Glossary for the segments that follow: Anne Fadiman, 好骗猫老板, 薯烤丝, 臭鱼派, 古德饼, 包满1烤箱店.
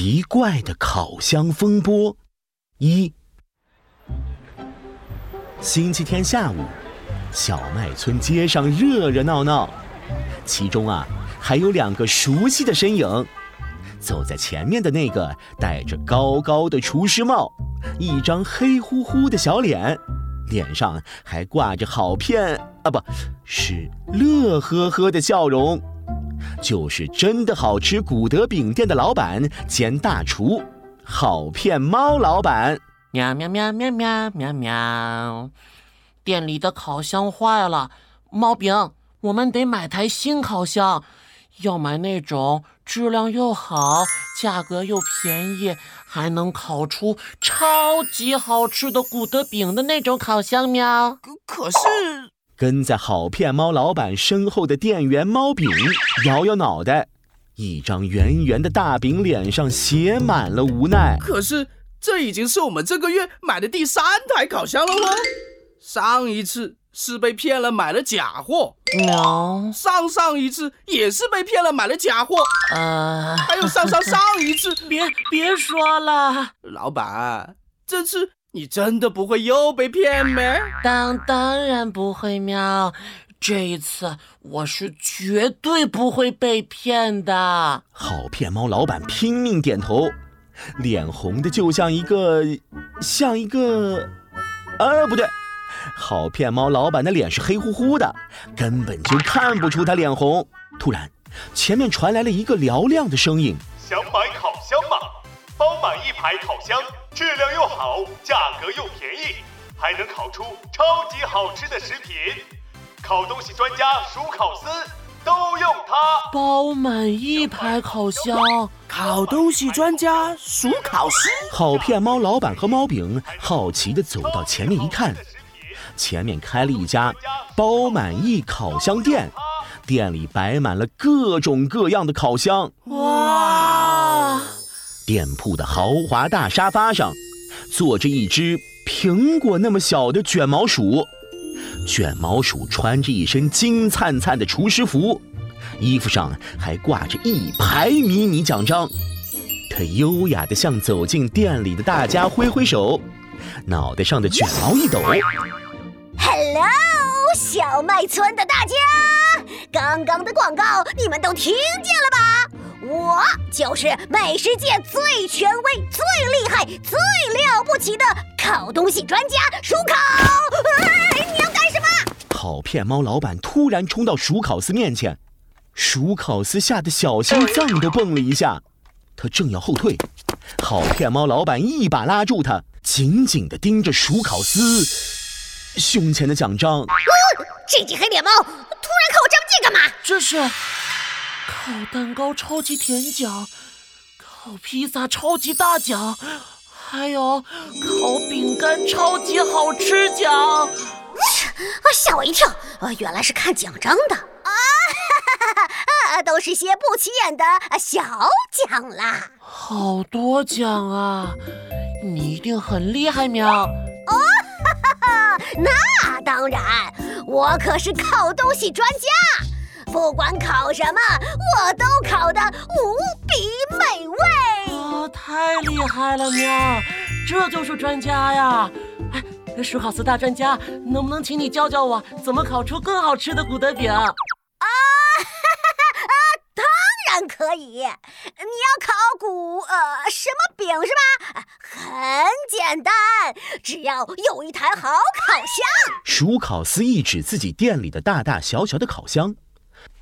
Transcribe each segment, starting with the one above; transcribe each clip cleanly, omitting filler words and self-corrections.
奇怪的烤箱风波一。星期天下午，小麦村街上热热闹闹，其中还有两个熟悉的身影。走在前面的那个戴着高高的厨师帽，一张黑乎乎的小脸，脸上还挂着好片是乐呵呵的笑容，就是真的好吃古德饼店的老板兼大厨好片猫老板。喵喵喵喵喵喵喵，店里的烤箱坏了，猫饼，我们得买台新烤箱，要买那种质量又好，价格又便宜，还能烤出超级好吃的古德饼的那种烤箱喵。可是跟在好片猫老板身后的店员猫饼摇摇脑袋，一张圆圆的大饼脸上写满了无奈。可是这已经是我们这个月买的第3台烤箱了吗？上一次是被骗了买了假货，上一次也是被骗了买了假货，还有上一次别说了。老板，这次你真的不会又被骗没？当然不会喵，这一次我是绝对不会被骗的。好骗猫老板拼命点头，脸红的就像一个不对，好骗猫老板的脸是黑乎乎的，根本就看不出他脸红。突然前面传来了一个嘹亮的声音，想买烤箱吗？包买1排烤箱，质量又好，价格又便宜，还能烤出超级好吃的食品，烤东西专家薯烤丝都用它。包满1排烤箱，烤东西专家薯烤丝。好骗猫老板和猫饼好奇地走到前面一看，前面开了一家包满1烤箱店，店里摆满了各种各样的烤箱。哇！店铺的豪华大沙发上坐着一只苹果那么小的卷毛鼠，卷毛鼠穿着一身金灿灿的厨师服，衣服上还挂着1排迷你奖章。它优雅地向走进店里的大家挥挥手，脑袋上的卷毛一抖。Hello， 小麦村的大家，刚刚的广告你们都听见了吧？我就是美食界最权威、最厉害、最了不起的烤东西专家薯烤。你要干什么？好骗猫老板突然冲到薯烤丝面前，薯烤丝吓得小心脏都蹦了一下，他正要后退，好骗猫老板一把拉住他，紧紧地盯着薯烤丝胸前的奖章。这只黑脸猫突然靠我这么近干嘛？这是烤蛋糕超级甜奖，烤披萨超级大奖，还有烤饼干超级好吃奖。吓我一跳，原来是看奖章的都是些不起眼的小奖啦。好多奖啊，你一定很厉害喵。那当然，我可是烤东西专家，不管烤什么我都烤得无比美味。太厉害了喵，这就是专家呀。薯烤丝大专家，能不能请你教教我怎么烤出更好吃的古德饼？可以，你要烤什么饼是吧？很简单，只要有1台好烤箱。薯烤丝一指自己店里的大大小小的烤箱，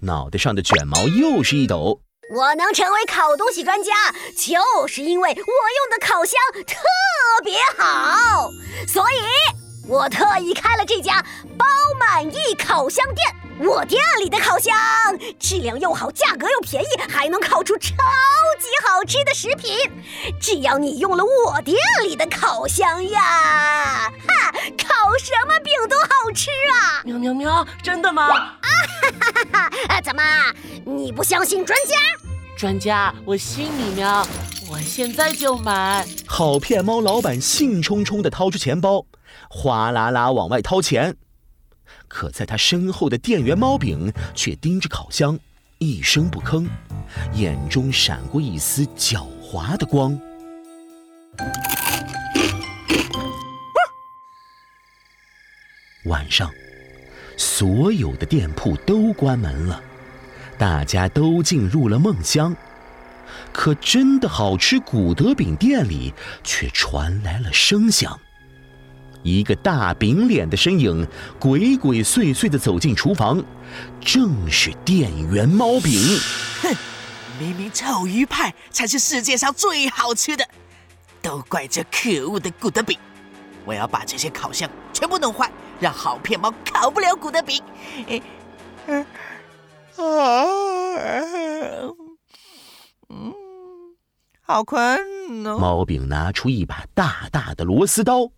脑袋上的卷毛又是一抖。我能成为烤东西专家，就是因为我用的烤箱特别好，所以我特意开了这家包满1烤箱店。我店里的烤箱质量又好，价格又便宜，还能烤出超级好吃的食品，只要你用了我店里的烤箱呀，烤什么饼都好吃啊。喵喵喵，真的吗？怎么你不相信专家？专家我信你喵，我现在就买。好骗猫老板兴冲冲地掏出钱包，哗啦啦往外掏钱。可在他身后的店员猫饼却盯着烤箱一声不吭，眼中闪过一丝狡滑的光。晚上，所有的店铺都关门了，大家都进入了梦乡。可真的好吃古德饼店里却传来了声响，一个大饼脸的身影鬼鬼祟祟地走进厨房，正是店员猫饼。哼，明明臭鱼派才是世界上最好吃的，都怪这可恶的古德饼！我要把这些烤箱全部弄坏，让好骗猫烤不了古德饼。好困哦！猫饼拿出一把大大的螺丝刀，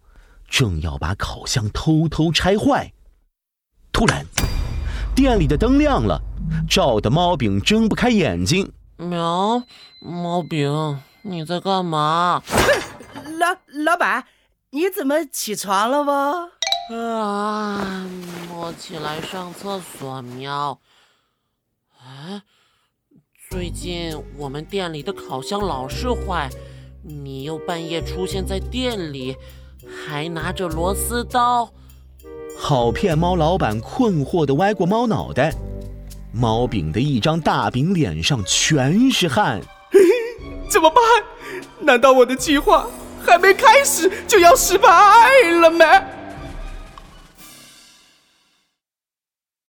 正要把烤箱偷偷拆坏，突然，店里的灯亮了，照得猫饼睁不开眼睛。喵，猫饼，你在干嘛？老板，你怎么起床了不？啊，我起来上厕所。喵，哎。最近我们店里的烤箱老是坏，你又半夜出现在店里，还拿着螺丝刀。好骗猫老板困惑地歪过猫脑袋，猫饼的一张大饼脸上全是汗。怎么办？难道我的计划还没开始就要失败了吗？